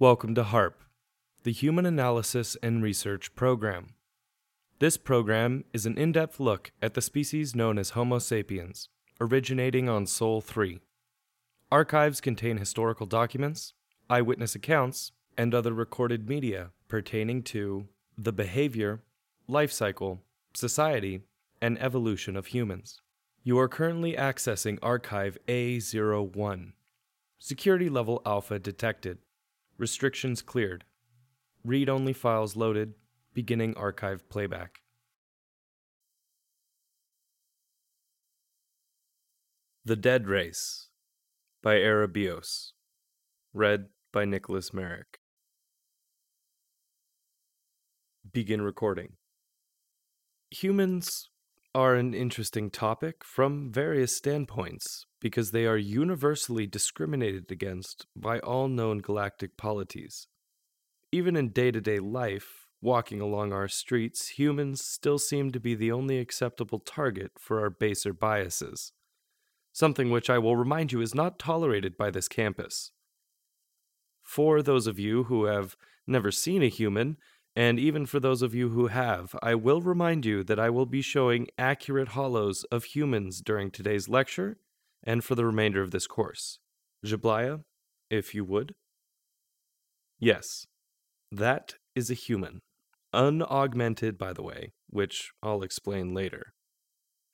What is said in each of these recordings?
Welcome to HARP, the Human Analysis and Research Program. This program is an in-depth look at the species known as Homo sapiens, originating on Sol 3. Archives contain historical documents, eyewitness accounts, and other recorded media pertaining to the behavior, life cycle, society, and evolution of humans. You are currently accessing Archive A01. Security level alpha detected. Restrictions cleared. Read-only files loaded. Beginning archive playback. The Dead Race by Erebos. Read by Nicholas Merrick. Begin recording. Humans are an interesting topic from various standpoints because they are universally discriminated against by all known galactic polities. Even in day-to-day life, walking along our streets, humans still seem to be the only acceptable target for our baser biases, something which I will remind you is not tolerated by this campus. For those of you who have never seen a human, and even for those of you who have, I will remind you that I will be showing accurate holos of humans during today's lecture and for the remainder of this course. Jablaya, if you would. Yes, that is a human. Unaugmented, by the way, which I'll explain later.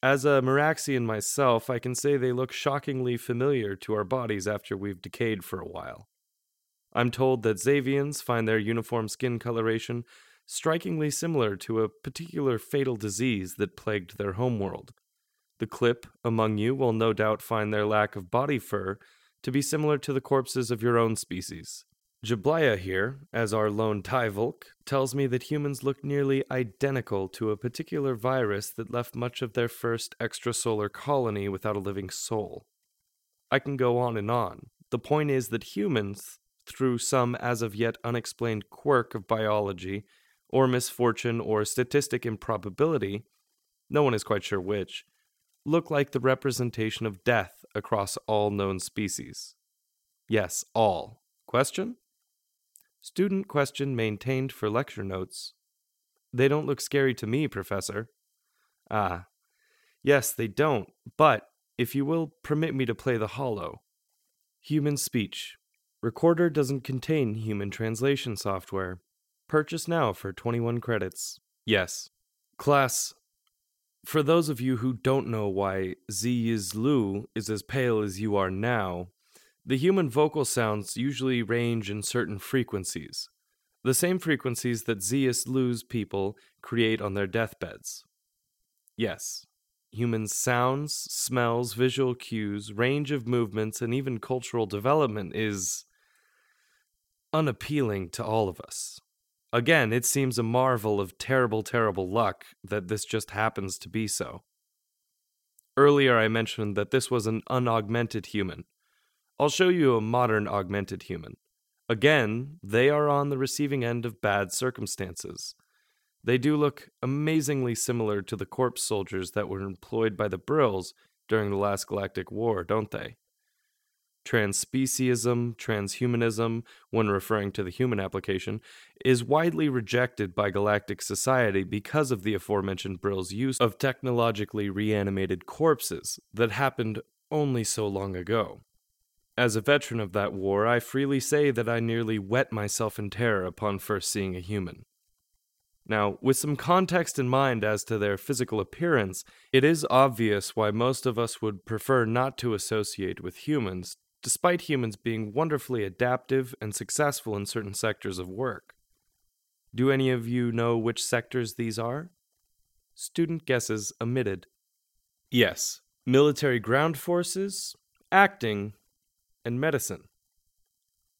As a Meraxian myself, I can say they look shockingly familiar to our bodies after we've decayed for a while. I'm told that Xavians find their uniform skin coloration strikingly similar to a particular fatal disease that plagued their homeworld. The clip among you will no doubt find their lack of body fur to be similar to the corpses of your own species. Jablaya here, as our lone Tyvulk, tells me that humans look nearly identical to a particular virus that left much of their first extrasolar colony without a living soul. I can go on and on. The point is that humans, through some as of yet unexplained quirk of biology, or misfortune, or statistic improbability, no one is quite sure which, look like the representation of death across all known species. Yes, all. Question? Student question maintained for lecture notes. They don't look scary to me, Professor. Ah, yes, they don't, but if you will permit me to play the holo. Human speech. Recorder doesn't contain human translation software. Purchase now for 21 credits. Yes. Class, for those of you who don't know why Zeeus Lu is as pale as you are now, the human vocal sounds usually range in certain frequencies, the same frequencies that Zeus Lu's people create on their deathbeds. Yes, human sounds, smells, visual cues, range of movements, and even cultural development is unappealing to all of us. Again, it seems a marvel of terrible, terrible luck that this just happens to be so. Earlier I mentioned that this was an unaugmented human. I'll show you a modern augmented human. Again, they are on the receiving end of bad circumstances. They do look amazingly similar to the corpse soldiers that were employed by the Brills during the Last Galactic War, don't they? Transspeciesism, transhumanism, when referring to the human application, is widely rejected by galactic society because of the aforementioned Brills' use of technologically reanimated corpses that happened only so long ago. As a veteran of that war, I freely say that I nearly wet myself in terror upon first seeing a human. Now, with some context in mind as to their physical appearance, it is obvious why most of us would prefer not to associate with humans, despite humans being wonderfully adaptive and successful in certain sectors of work. Do any of you know which sectors these are? Student guesses omitted. Yes, military ground forces, acting, and medicine.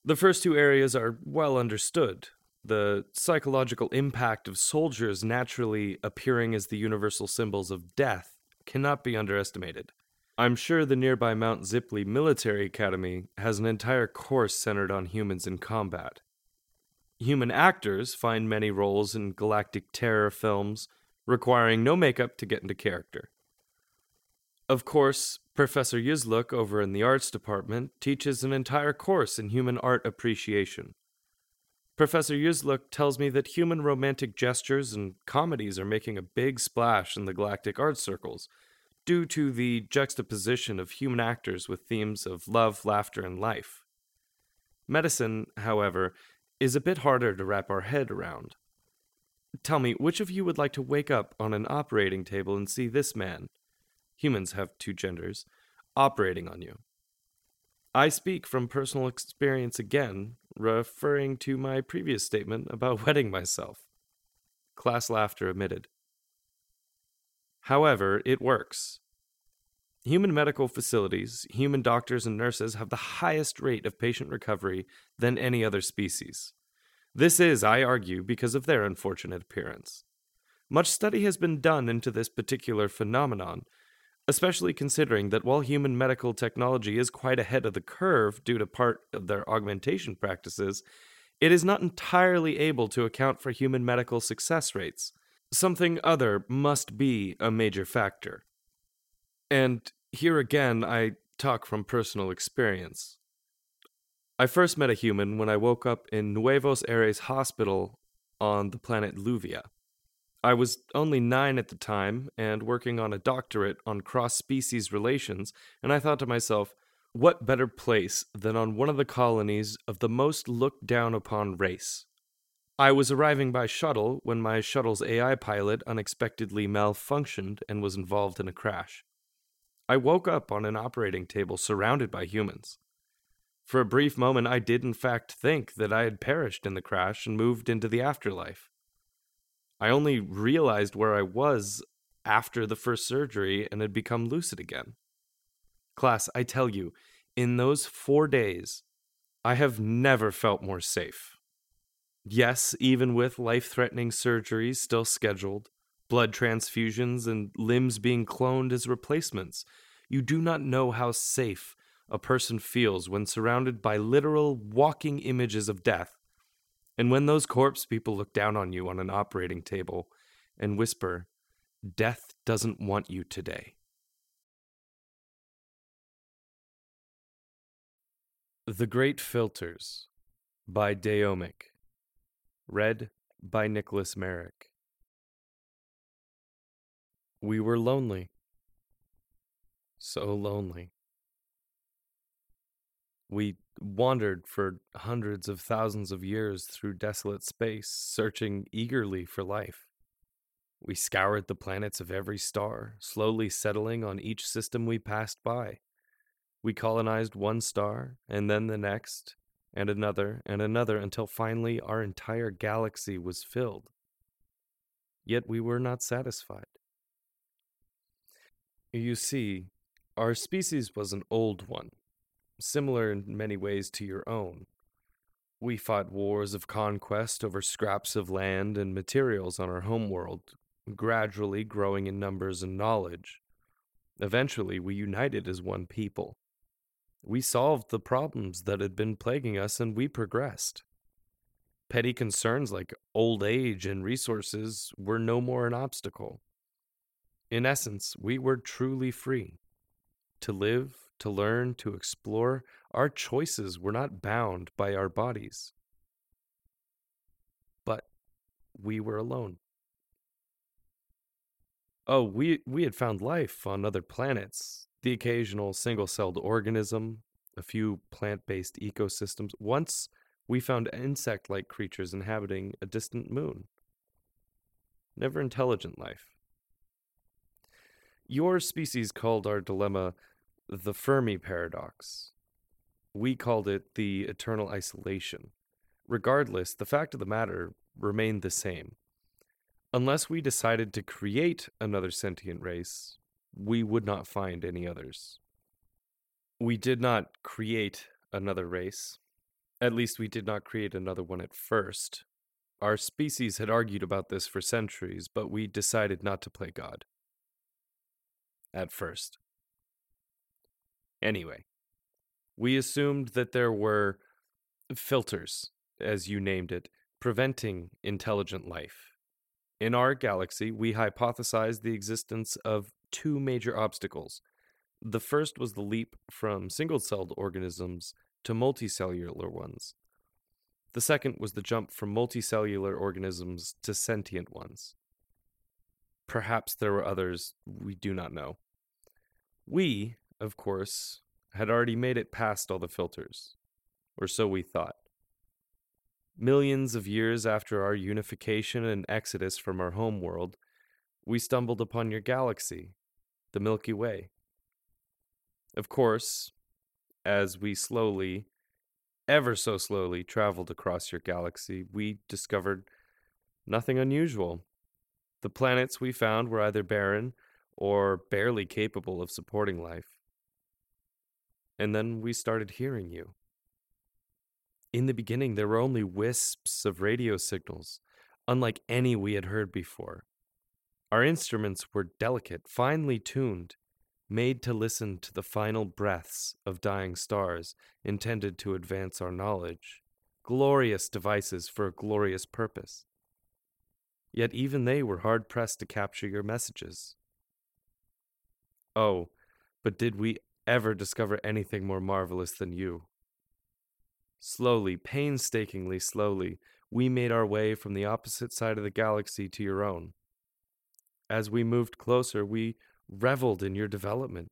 The first two areas are well understood. The psychological impact of soldiers naturally appearing as the universal symbols of death cannot be underestimated. I'm sure the nearby Mount Zipley Military Academy has an entire course centered on humans in combat. Human actors find many roles in galactic terror films, requiring no makeup to get into character. Of course, Professor Yuzluk over in the Arts Department teaches an entire course in human art appreciation. Professor Yuzluk tells me that human romantic gestures and comedies are making a big splash in the galactic art circles due to the juxtaposition of human actors with themes of love, laughter, and life. Medicine, however, is a bit harder to wrap our head around. Tell me, which of you would like to wake up on an operating table and see this man, humans have two genders, operating on you? I speak from personal experience again, referring to my previous statement about wetting myself. Class laughter emitted. However, it works. Human medical facilities, human doctors and nurses have the highest rate of patient recovery than any other species. This is, I argue, because of their unfortunate appearance. Much study has been done into this particular phenomenon, especially considering that while human medical technology is quite ahead of the curve due to part of their augmentation practices, it is not entirely able to account for human medical success rates. Something other must be a major factor. And here again, I talk from personal experience. I first met a human when I woke up in Nuevos Aires Hospital on the planet Luvia. I was only 9 at the time and working on a doctorate on cross-species relations, and I thought to myself, what better place than on one of the colonies of the most looked down upon race? I was arriving by shuttle when my shuttle's AI pilot unexpectedly malfunctioned and was involved in a crash. I woke up on an operating table surrounded by humans. For a brief moment, I did in fact think that I had perished in the crash and moved into the afterlife. I only realized where I was after the first surgery and had become lucid again. Class, I tell you, in those 4 days, I have never felt more safe. Yes, even with life-threatening surgeries still scheduled, blood transfusions, and limbs being cloned as replacements, you do not know how safe a person feels when surrounded by literal walking images of death. And when those corpse people look down on you on an operating table and whisper, "Death doesn't want you today." The Great Filters by Deomic. Read by Nicholas Merrick. We were lonely. So lonely. We wandered for hundreds of thousands of years through desolate space, searching eagerly for life. We scoured the planets of every star, slowly settling on each system we passed by. We colonized one star, and then the next, and another, until finally our entire galaxy was filled. Yet we were not satisfied. You see, our species was an old one, similar in many ways to your own. We fought wars of conquest over scraps of land and materials on our homeworld, gradually growing in numbers and knowledge. Eventually, we united as one people. We solved the problems that had been plaguing us, and we progressed. Petty concerns like old age and resources were no more an obstacle. In essence, we were truly free. To live, to learn, to explore, our choices were not bound by our bodies. But we were alone. Oh, we had found life on other planets, the occasional single-celled organism, a few plant-based ecosystems. Once, we found insect-like creatures inhabiting a distant moon. Never intelligent life. Your species called our dilemma the Fermi paradox. We called it the eternal isolation. Regardless, the fact of the matter remained the same. Unless we decided to create another sentient race, we would not find any others. We did not create another race. At least we did not create another one at first. Our species had argued about this for centuries, but we decided not to play God. At first. Anyway, we assumed that there were filters, as you named it, preventing intelligent life. In our galaxy, we hypothesized the existence of 2 major obstacles. The first was the leap from single-celled organisms to multicellular ones. The second was the jump from multicellular organisms to sentient ones. Perhaps there were others, we do not know. We, of course, had already made it past all the filters, or so we thought. Millions of years after our unification and exodus from our home world, we stumbled upon your galaxy, the Milky Way. Of course, as we slowly, ever so slowly, traveled across your galaxy, we discovered nothing unusual. The planets we found were either barren or barely capable of supporting life. And then we started hearing you. In the beginning, there were only wisps of radio signals, unlike any we had heard before. Our instruments were delicate, finely tuned, made to listen to the final breaths of dying stars, intended to advance our knowledge, glorious devices for a glorious purpose. Yet even they were hard-pressed to capture your messages. Oh, but did we ever discover anything more marvelous than you? Slowly, painstakingly slowly, we made our way from the opposite side of the galaxy to your own. As we moved closer, we reveled in your development.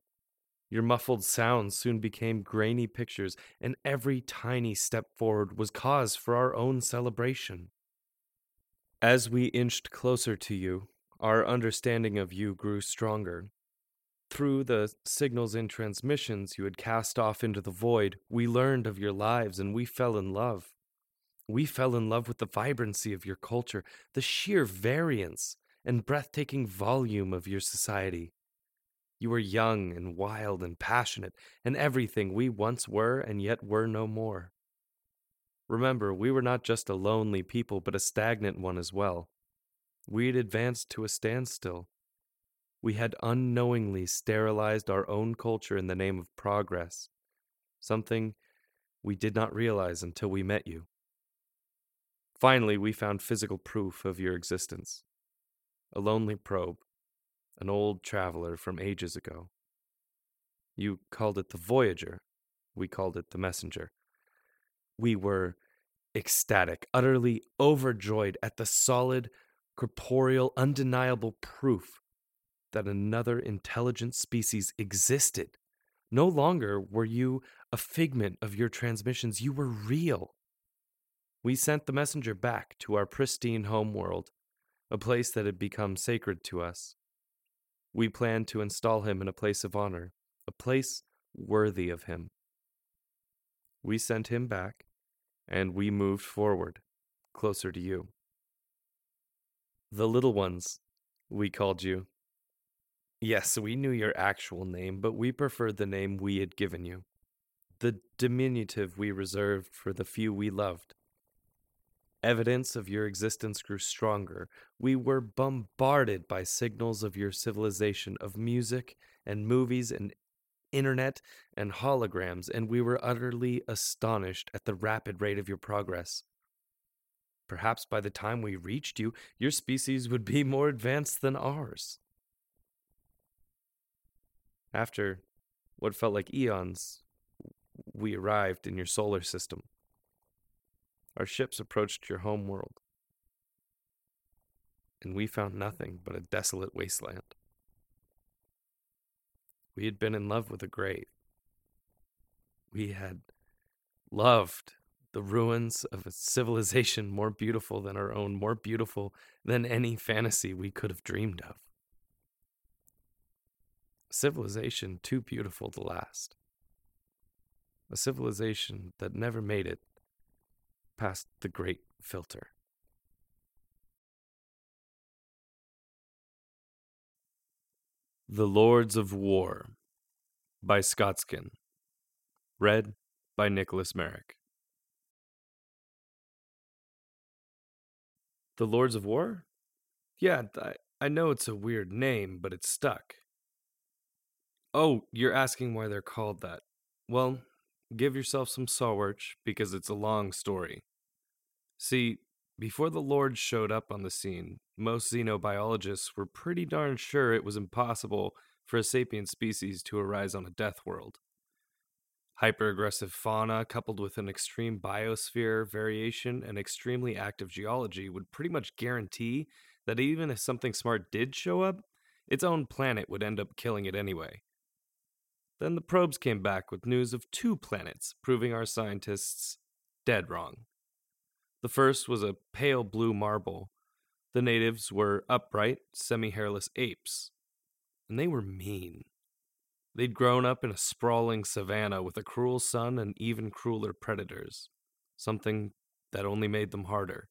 Your muffled sounds soon became grainy pictures, and every tiny step forward was cause for our own celebration. As we inched closer to you, our understanding of you grew stronger. Through the signals and transmissions you had cast off into the void, we learned of your lives and we fell in love. We fell in love with the vibrancy of your culture, the sheer variance and breathtaking volume of your society. You were young and wild and passionate, and everything we once were and yet were no more. Remember, we were not just a lonely people, but a stagnant one as well. We had advanced to a standstill. We had unknowingly sterilized our own culture in the name of progress, something we did not realize until we met you. Finally, we found physical proof of your existence. A lonely probe, an old traveler from ages ago. You called it the Voyager. We called it the Messenger. We were ecstatic, utterly overjoyed at the solid, corporeal, undeniable proof that another intelligent species existed. No longer were you a figment of your transmissions. You were real. We sent the messenger back to our pristine homeworld, a place that had become sacred to us. We planned to install him in a place of honor, a place worthy of him. We sent him back, and we moved forward, closer to you. The little ones, we called you. Yes, we knew your actual name, but we preferred the name we had given you, the diminutive we reserved for the few we loved. Evidence of your existence grew stronger. We were bombarded by signals of your civilization, of music and movies and internet and holograms, and we were utterly astonished at the rapid rate of your progress. Perhaps by the time we reached you, your species would be more advanced than ours. After what felt like eons, we arrived in your solar system. Our ships approached your home world, and we found nothing but a desolate wasteland. We had been in love with a grave. We had loved the ruins of a civilization more beautiful than our own, more beautiful than any fantasy we could have dreamed of. A civilization too beautiful to last. A civilization that never made it past the great filter. The Lords of War by Scotskin. Read by Nicholas Merrick. The Lords of War? Yeah, I know it's a weird name, but it's stuck. Oh, you're asking why they're called that. Well, give yourself some sawwirch, because it's a long story. See, before the Lords showed up on the scene, most xenobiologists were pretty darn sure it was impossible for a sapient species to arise on a death world. Hyper-aggressive fauna coupled with an extreme biosphere variation and extremely active geology would pretty much guarantee that even if something smart did show up, its own planet would end up killing it anyway. Then the probes came back with news of two planets, proving our scientists dead wrong. The first was a pale blue marble. The natives were upright, semi-hairless apes. And they were mean. They'd grown up in a sprawling savanna with a cruel sun and even crueler predators, something that only made them harder.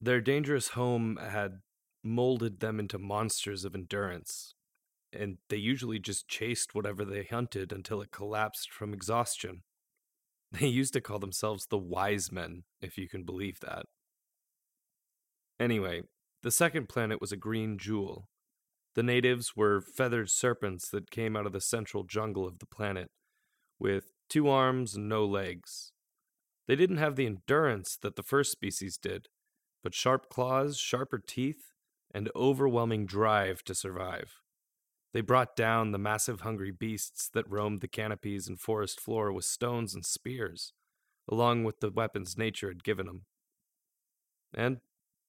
Their dangerous home had molded them into monsters of endurance, and they usually just chased whatever they hunted until it collapsed from exhaustion. They used to call themselves the Wise Men, if you can believe that. Anyway, the second planet was a green jewel. The natives were feathered serpents that came out of the central jungle of the planet, with two arms and no legs. They didn't have the endurance that the first species did, but sharp claws, sharper teeth, and overwhelming drive to survive. They brought down the massive hungry beasts that roamed the canopies and forest floor with stones and spears, along with the weapons nature had given them. And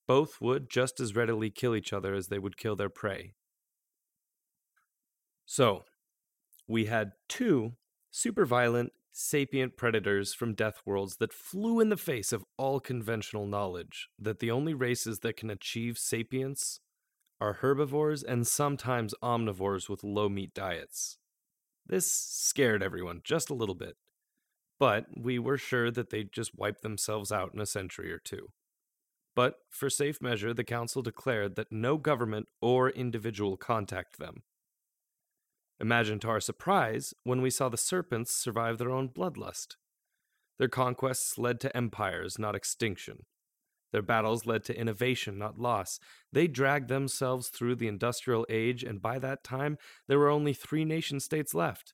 both would just as readily kill each other as they would kill their prey. So, we had two super violent, sapient predators from death worlds that flew in the face of all conventional knowledge that the only races that can achieve sapience are herbivores and sometimes omnivores with low-meat diets. This scared everyone just a little bit, but we were sure that they'd just wipe themselves out in a century or two. But, for safe measure, the Council declared that no government or individual contact them. Imagine to our surprise when we saw the serpents survive their own bloodlust. Their conquests led to empires, not extinction. Their battles led to innovation, not loss. They dragged themselves through the Industrial Age, and by that time, there were only 3 nation-states left,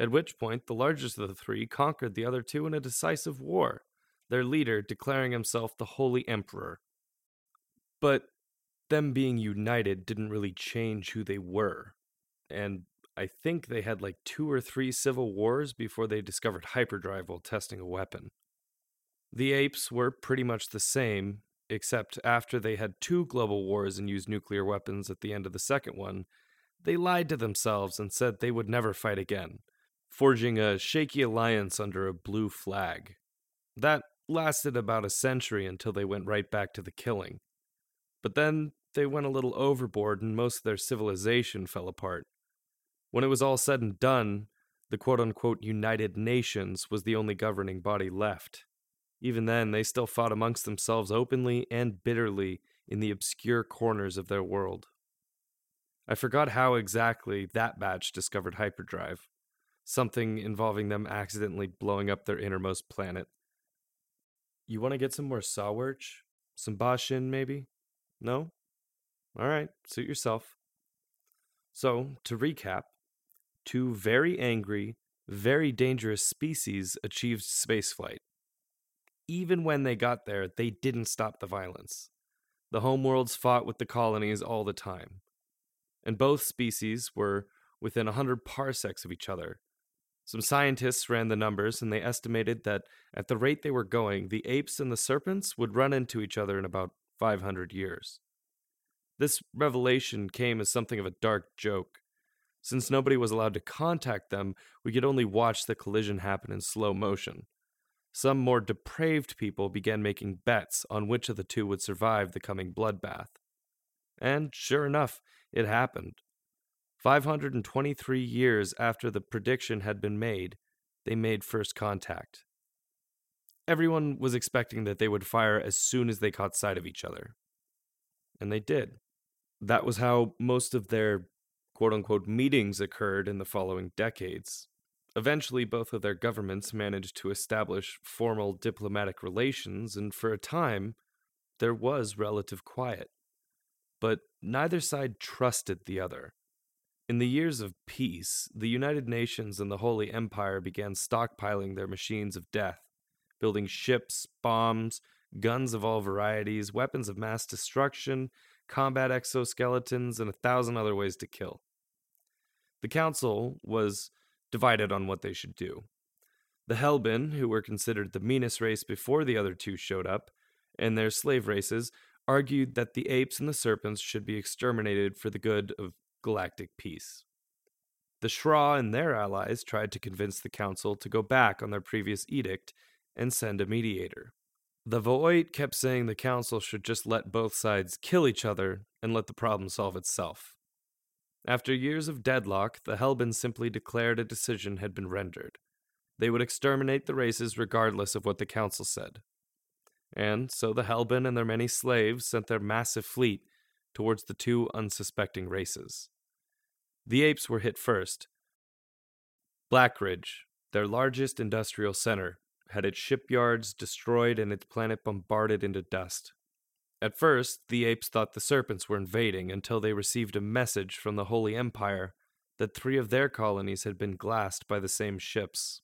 at which point the largest of the 3 conquered the other 2 in a decisive war, their leader declaring himself the Holy Emperor. But them being united didn't really change who they were, and I think they had 2 or 3 civil wars before they discovered hyperdrive while testing a weapon. The apes were pretty much the same, except after they had 2 global wars and used nuclear weapons at the end of the second one, they lied to themselves and said they would never fight again, forging a shaky alliance under a blue flag. That lasted about a century until they went right back to the killing. But then they went a little overboard and most of their civilization fell apart. When it was all said and done, the quote-unquote United Nations was the only governing body left. Even then, they still fought amongst themselves openly and bitterly in the obscure corners of their world. I forgot how exactly that batch discovered hyperdrive, something involving them accidentally blowing up their innermost planet. You want to get some more Sawurch? Some Bashin, maybe? No? Alright, suit yourself. So, to recap, 2 very angry, very dangerous species achieved spaceflight. Even when they got there, they didn't stop the violence. The homeworlds fought with the colonies all the time. And both species were within 100 parsecs of each other. Some scientists ran the numbers, and they estimated that at the rate they were going, the apes and the serpents would run into each other in about 500 years. This revelation came as something of a dark joke. Since nobody was allowed to contact them, we could only watch the collision happen in slow motion. Some more depraved people began making bets on which of the 2 would survive the coming bloodbath. And sure enough, it happened. 523 years after the prediction had been made, they made first contact. Everyone was expecting that they would fire as soon as they caught sight of each other. And they did. That was how most of their quote-unquote meetings occurred in the following decades. Eventually, both of their governments managed to establish formal diplomatic relations, and for a time, there was relative quiet. But neither side trusted the other. In the years of peace, the United Nations and the Holy Empire began stockpiling their machines of death, building ships, bombs, guns of all varieties, weapons of mass destruction, combat exoskeletons, and 1,000 other ways to kill. The Council was divided on what they should do. The Helben, who were considered the meanest race before the other two showed up, and their slave races, argued that the apes and the serpents should be exterminated for the good of galactic peace. The Shra and their allies tried to convince the council to go back on their previous edict and send a mediator. The Voit kept saying the council should just let both sides kill each other and let the problem solve itself. After years of deadlock, the Helben simply declared a decision had been rendered. They would exterminate the races regardless of what the council said. And so the Helben and their many slaves sent their massive fleet towards the two unsuspecting races. The apes were hit first. Blackridge, their largest industrial center, had its shipyards destroyed and its planet bombarded into dust. At first, the apes thought the serpents were invading until they received a message from the Holy Empire that three of their colonies had been glassed by the same ships.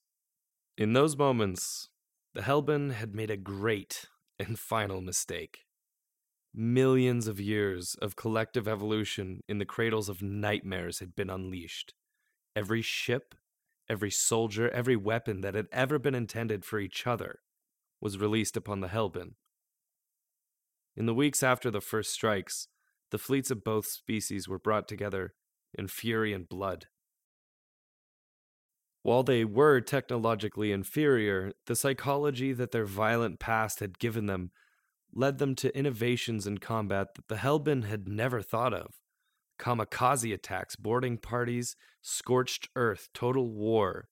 In those moments, the Helben had made a great and final mistake. Millions of years of collective evolution in the cradles of nightmares had been unleashed. Every ship, every soldier, every weapon that had ever been intended for each other was released upon the Helben. In the weeks after the first strikes, the fleets of both species were brought together in fury and blood. While they were technologically inferior, the psychology that their violent past had given them led them to innovations in combat that the Helben had never thought of. Kamikaze attacks, boarding parties, scorched earth, total war.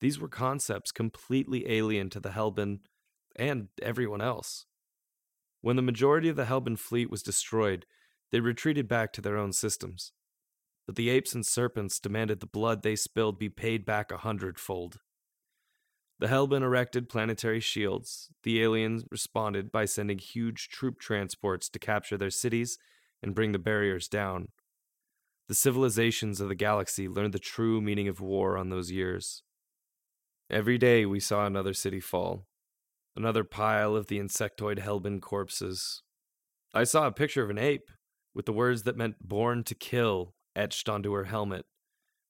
These were concepts completely alien to the Helben and everyone else. When the majority of the Helben fleet was destroyed, they retreated back to their own systems. But the apes and serpents demanded the blood they spilled be paid back 100-fold. The Helben erected planetary shields. The aliens responded by sending huge troop transports to capture their cities and bring the barriers down. The civilizations of the galaxy learned the true meaning of war on those years. Every day we saw another city fall, another pile of the insectoid Helben corpses. I saw a picture of an ape with the words that meant "born to kill" etched onto her helmet.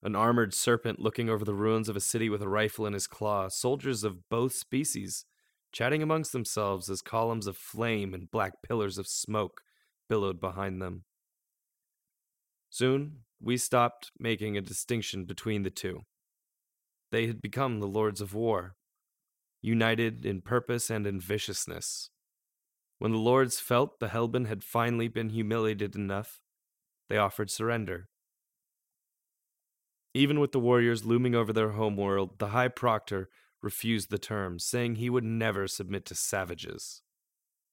An armored serpent looking over the ruins of a city with a rifle in his claw, soldiers of both species chatting amongst themselves as columns of flame and black pillars of smoke billowed behind them. Soon, we stopped making a distinction between the two. They had become the lords of war, united in purpose and in viciousness. When the lords felt the Helben had finally been humiliated enough, they offered surrender. Even with the warriors looming over their homeworld, the High Proctor refused the terms, saying he would never submit to savages.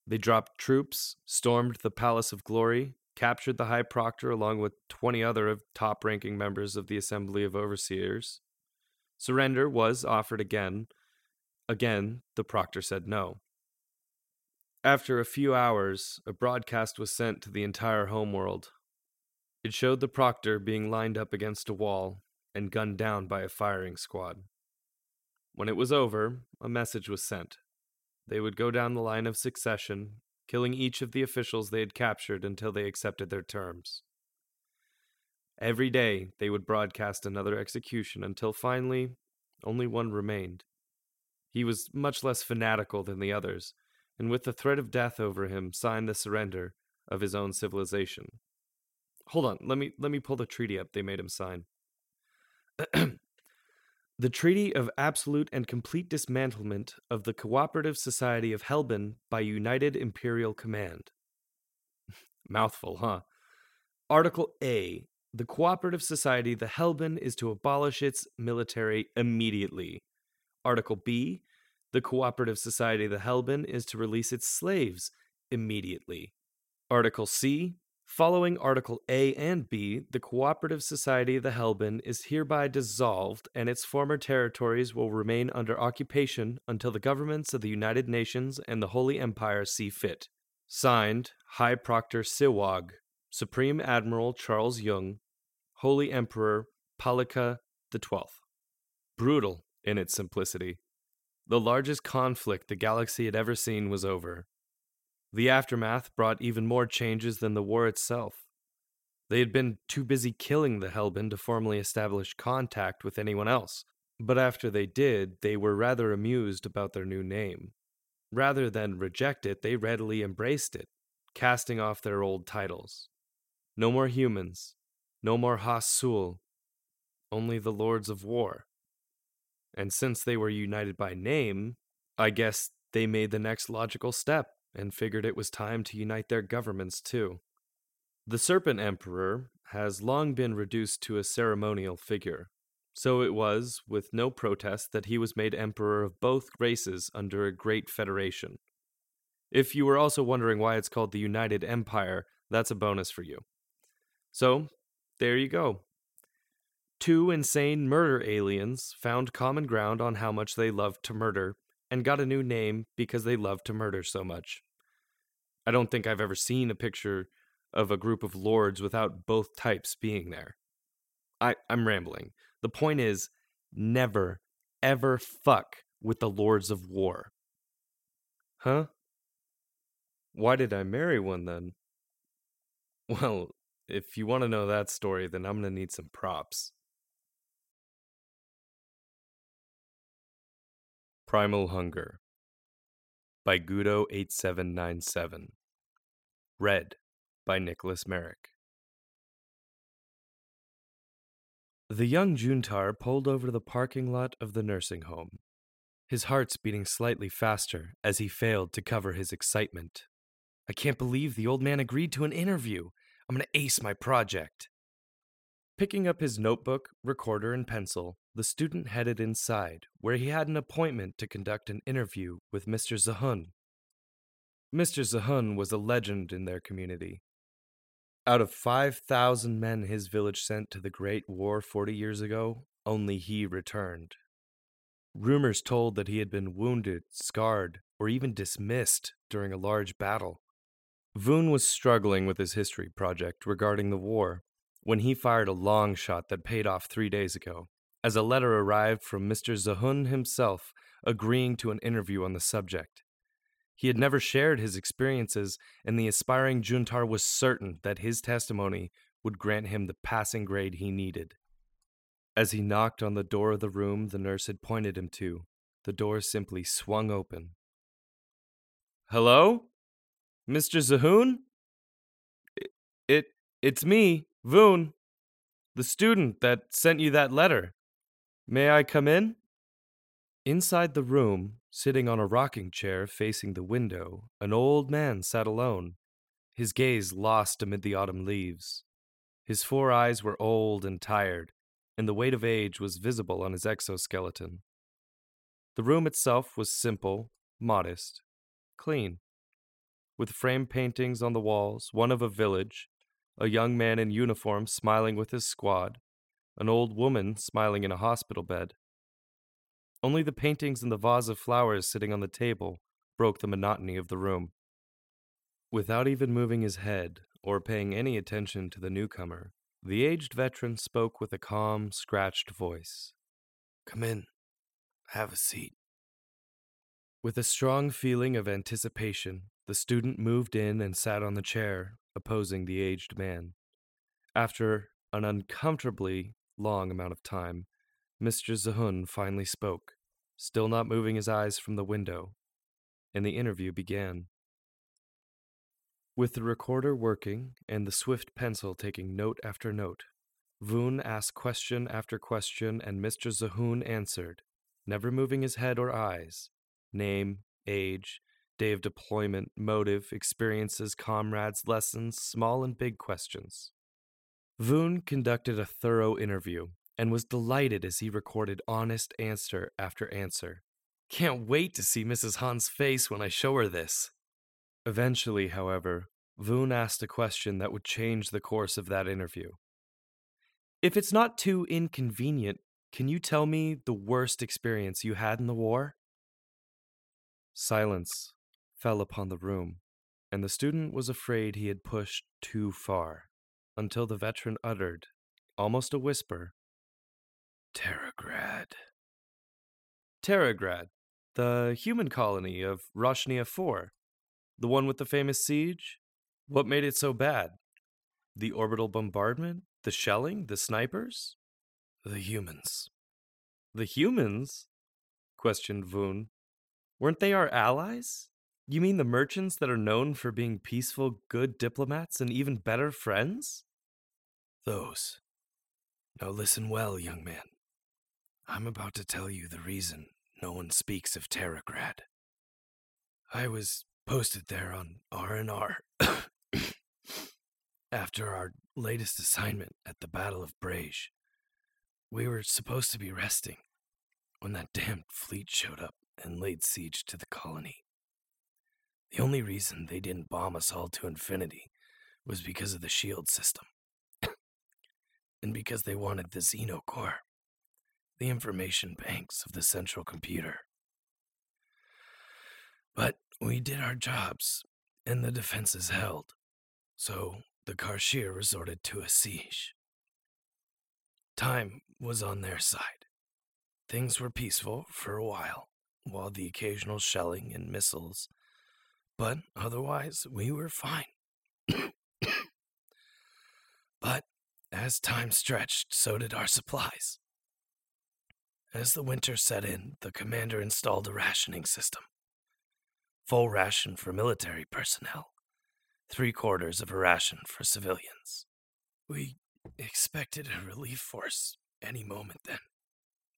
They dropped troops, stormed the Palace of Glory, captured the High Proctor along with 20 other of top-ranking members of the Assembly of Overseers. Surrender was offered again. Again, the Proctor said no. After a few hours, a broadcast was sent to the entire homeworld. It showed the Proctor being lined up against a wall and gunned down by a firing squad. When it was over, a message was sent. They would go down the line of succession, killing each of the officials they had captured until they accepted their terms. Every day, they would broadcast another execution until finally, only one remained. He was much less fanatical than the others, and with the threat of death over him, signed the surrender of his own civilization. Hold on, let me pull the treaty up they made him sign. The Treaty of Absolute and Complete Dismantlement of the Cooperative Society of Helben by United Imperial Command. Mouthful, huh? Article A. The Cooperative Society the Helben is to abolish its military immediately. Article B. The Cooperative Society the Helben is to release its slaves immediately. Article C. Following Article A and B, the Cooperative Society of the Helben is hereby dissolved, and its former territories will remain under occupation until the governments of the United Nations and the Holy Empire see fit. Signed, High Proctor Siwag, Supreme Admiral Charles Jung, Holy Emperor Palika XII. Brutal in its simplicity. The largest conflict the galaxy had ever seen was over. The aftermath brought even more changes than the war itself. They had been too busy killing the Helben to formally establish contact with anyone else, but after they did, they were rather amused about their new name. Rather than reject it, they readily embraced it, casting off their old titles. No more humans, no more Hasul, only the Lords of War. And since they were united by name, I guess they made the next logical step and figured it was time to unite their governments too. The Serpent Emperor has long been reduced to a ceremonial figure, so it was, with no protest, that he was made emperor of both races under a great federation. If you were also wondering why it's called the United Empire, that's a bonus for you. So, there you go. Two insane murder aliens found common ground on how much they loved to murder, and got a new name because they loved to murder so much. I don't think I've ever seen a picture of a group of lords without both types being there. I'm rambling. The point is, never, ever fuck with the Lords of War. Huh? Why did I marry one then? Well, if you want to know that story, then I'm going to need some props. Primal Hunger by Gudo8797. Read by Nicholas Merrick. The young Juntar pulled over to the parking lot of the nursing home, his heart's beating slightly faster as he failed to cover his excitement. I can't believe the old man agreed to an interview. I'm going to ace my project. Picking up his notebook, recorder, and pencil, the student headed inside, where he had an appointment to conduct an interview with Mr. Zahun. Mr. Zahun was a legend in their community. Out of 5,000 men his village sent to the Great War 40 years ago, only he returned. Rumors told that he had been wounded, scarred, or even dismissed during a large battle. Voon was struggling with his history project regarding the war when he fired a long shot that paid off 3 days ago, as a letter arrived from Mr. Zahun himself agreeing to an interview on the subject. He had never shared his experiences, and the aspiring Juntar was certain that his testimony would grant him the passing grade he needed. As he knocked on the door of the room the nurse had pointed him to, the door simply swung open. Hello? Mr. Zahun? It's me, Voon, the student that sent you that letter. May I come in? Inside the room, sitting on a rocking chair facing the window, an old man sat alone, his gaze lost amid the autumn leaves. His four eyes were old and tired, and the weight of age was visible on his exoskeleton. The room itself was simple, modest, clean, with frame paintings on the walls, one of a village, a young man in uniform smiling with his squad, an old woman smiling in a hospital bed. Only the paintings and the vase of flowers sitting on the table broke the monotony of the room. Without even moving his head or paying any attention to the newcomer, the aged veteran spoke with a calm, scratched voice. Come in. Have a seat. With a strong feeling of anticipation, the student moved in and sat on the chair, opposing the aged man. After an uncomfortably long amount of time, Mr. Zahun finally spoke, still not moving his eyes from the window, and the interview began. With the recorder working and the swift pencil taking note after note, Voon asked question after question and Mr. Zahun answered, never moving his head or eyes. Name, age, day of deployment, motive, experiences, comrades, lessons, small and big questions. Voon conducted a thorough interview and was delighted as he recorded honest answer after answer. Can't wait to see Mrs. Han's face when I show her this. Eventually, however, Voon asked a question that would change the course of that interview. If it's not too inconvenient, can you tell me the worst experience you had in the war? Silence fell upon the room, and the student was afraid he had pushed too far, until the veteran uttered, almost a whisper, Terograd. Terograd, the human colony of Roshnia 4. The one with the famous siege? What made it so bad? The orbital bombardment? The shelling? The snipers? The humans. The humans? Questioned Voon. Weren't they our allies? You mean the merchants that are known for being peaceful, good diplomats, and even better friends? Those. Now listen well, young man. I'm about to tell you the reason no one speaks of Terograd. I was posted there on R&R after our latest assignment at the Battle of Blackridge. We were supposed to be resting when that damned fleet showed up and laid siege to the colony. The only reason they didn't bomb us all to infinity was because of the shield system. And because they wanted the Xeno core, the information banks of the central computer. But we did our jobs, and the defenses held, so the Karshir resorted to a siege. Time was on their side. Things were peaceful for a while the occasional shelling and missiles, but otherwise we were fine. But as time stretched, so did our supplies. As the winter set in, the commander installed a rationing system. Full ration for military personnel, 3/4 of a ration for civilians. We expected a relief force any moment then,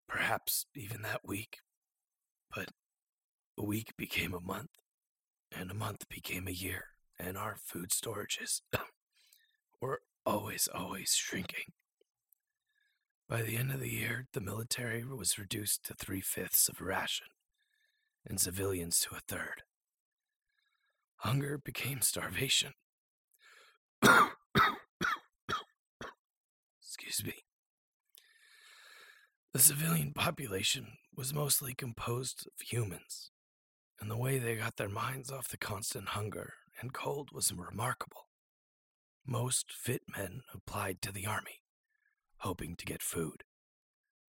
perhaps even that week. But a week became a month, and a month became a year, and our food storages were always shrinking. By the end of the year, the military was reduced to 3/5 of a ration, and civilians to 1/3. Hunger became starvation. Excuse me. The civilian population was mostly composed of humans, and the way they got their minds off the constant hunger and cold was remarkable. Most fit men applied to the army, hoping to get food,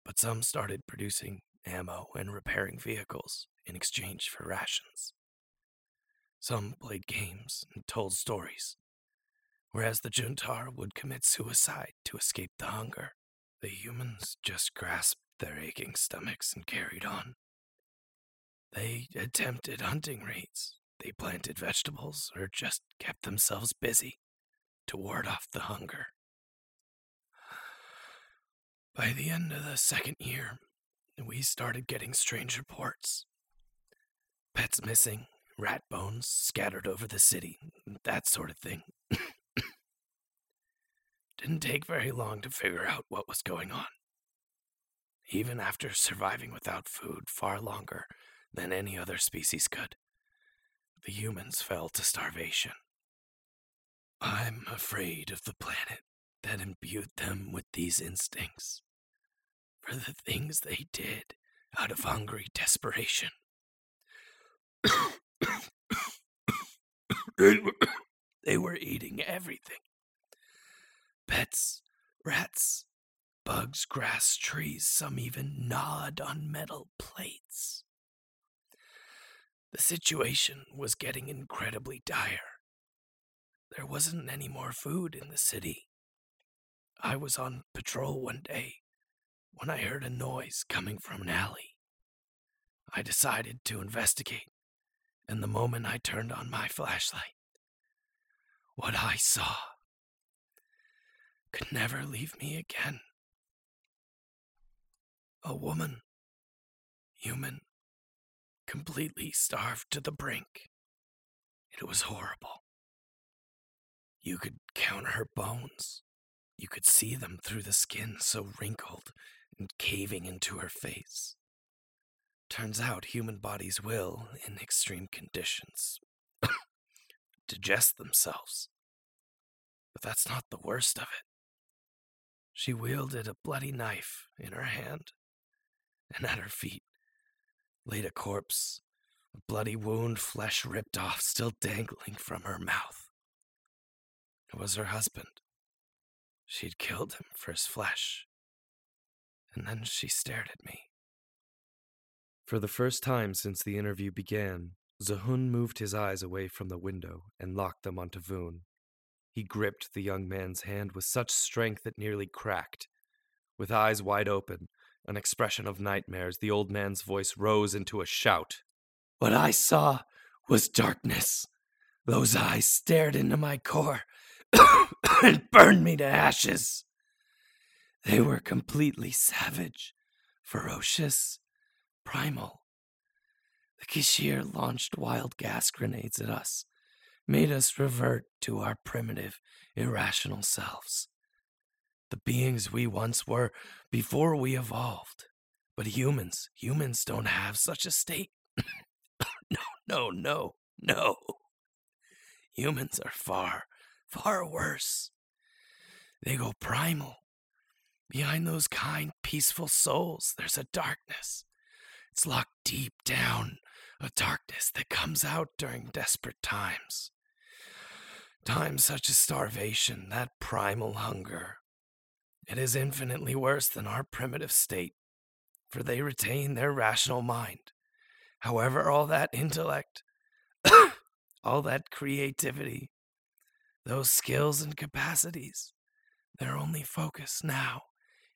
but some started producing ammo and repairing vehicles in exchange for rations. Some played games and told stories, whereas the Juntar would commit suicide to escape the hunger. The humans just grasped their aching stomachs and carried on. They attempted hunting raids, they planted vegetables, or just kept themselves busy to ward off the hunger. By the end of the second year, we started getting strange reports. Pets missing, rat bones scattered over the city, that sort of thing. Didn't take very long to figure out what was going on, even after surviving without food far longer than any other species could. The humans fell to starvation. I'm afraid of the planet that imbued them with these instincts, for the things they did out of hungry desperation. They were eating everything. Pets, rats, bugs, grass, trees, some even gnawed on metal plates. The situation was getting incredibly dire. There wasn't any more food in the city. I was on patrol one day when I heard a noise coming from an alley. I decided to investigate, and the moment I turned on my flashlight, what I saw could never leave me again. A woman, human, completely starved to the brink. It was horrible. You could count her bones. You could see them through the skin so wrinkled and caving into her face. Turns out human bodies will, in extreme conditions, digest themselves. But that's not the worst of it. She wielded a bloody knife in her hand, and at her feet laid a corpse, a bloody wound, flesh ripped off, still dangling from her mouth. It was her husband. She'd killed him for his flesh. And then she stared at me. For the first time since the interview began, Zahun moved his eyes away from the window and locked them onto Voon. He gripped the young man's hand with such strength it nearly cracked. With eyes wide open, an expression of nightmares, the old man's voice rose into a shout. What I saw was darkness. Those eyes stared into my core and burned me to ashes. They were completely savage, ferocious, primal. The Kishir launched wild gas grenades at us, made us revert to our primitive, irrational selves. The beings we once were before we evolved. But humans don't have such a state. No. Humans are far, far worse. They go primal. Behind those kind, peaceful souls, there's a darkness. It's locked deep down, a darkness that comes out during desperate times. Times such as starvation, that primal hunger. It is infinitely worse than our primitive state, for they retain their rational mind. However, all that intellect, all that creativity, those skills and capacities, their only focus now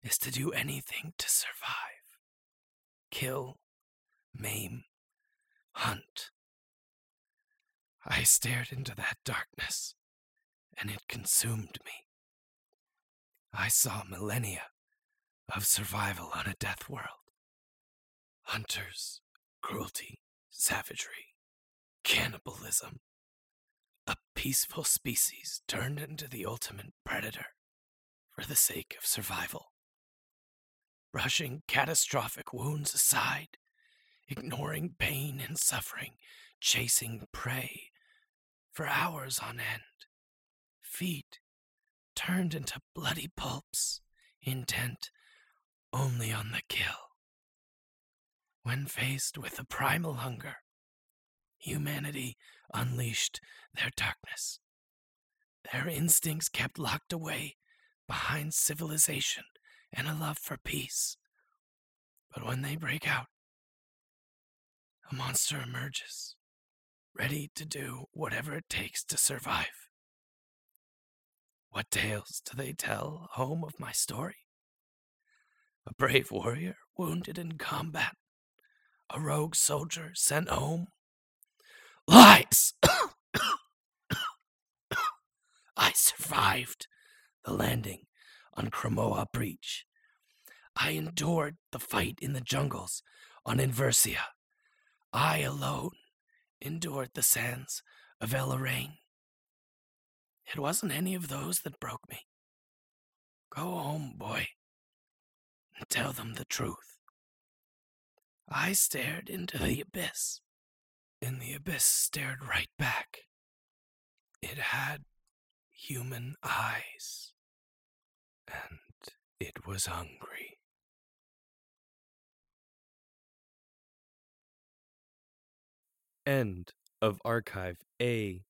is to do anything to survive. Kill, maim, hunt. I stared into that darkness, and it consumed me. I saw millennia of survival on a death world. Hunters, cruelty, savagery, cannibalism. A peaceful species turned into the ultimate predator for the sake of survival. Brushing catastrophic wounds aside, ignoring pain and suffering, chasing prey for hours on end. Feet turned into bloody pulps, intent only on the kill. When faced with a primal hunger, humanity unleashed their darkness. Their instincts kept locked away behind civilization and a love for peace. But when they break out, a monster emerges, ready to do whatever it takes to survive. What tales do they tell home of my story? A brave warrior wounded in combat. A rogue soldier sent home. Lies! I survived the landing on Cromoa Breach. I endured the fight in the jungles on Inversia. I alone endured the sands of Elaraine. It wasn't any of those that broke me. Go home, boy, and tell them the truth. I stared into the abyss, and the abyss stared right back. It had human eyes, and it was hungry. End of Archive A01.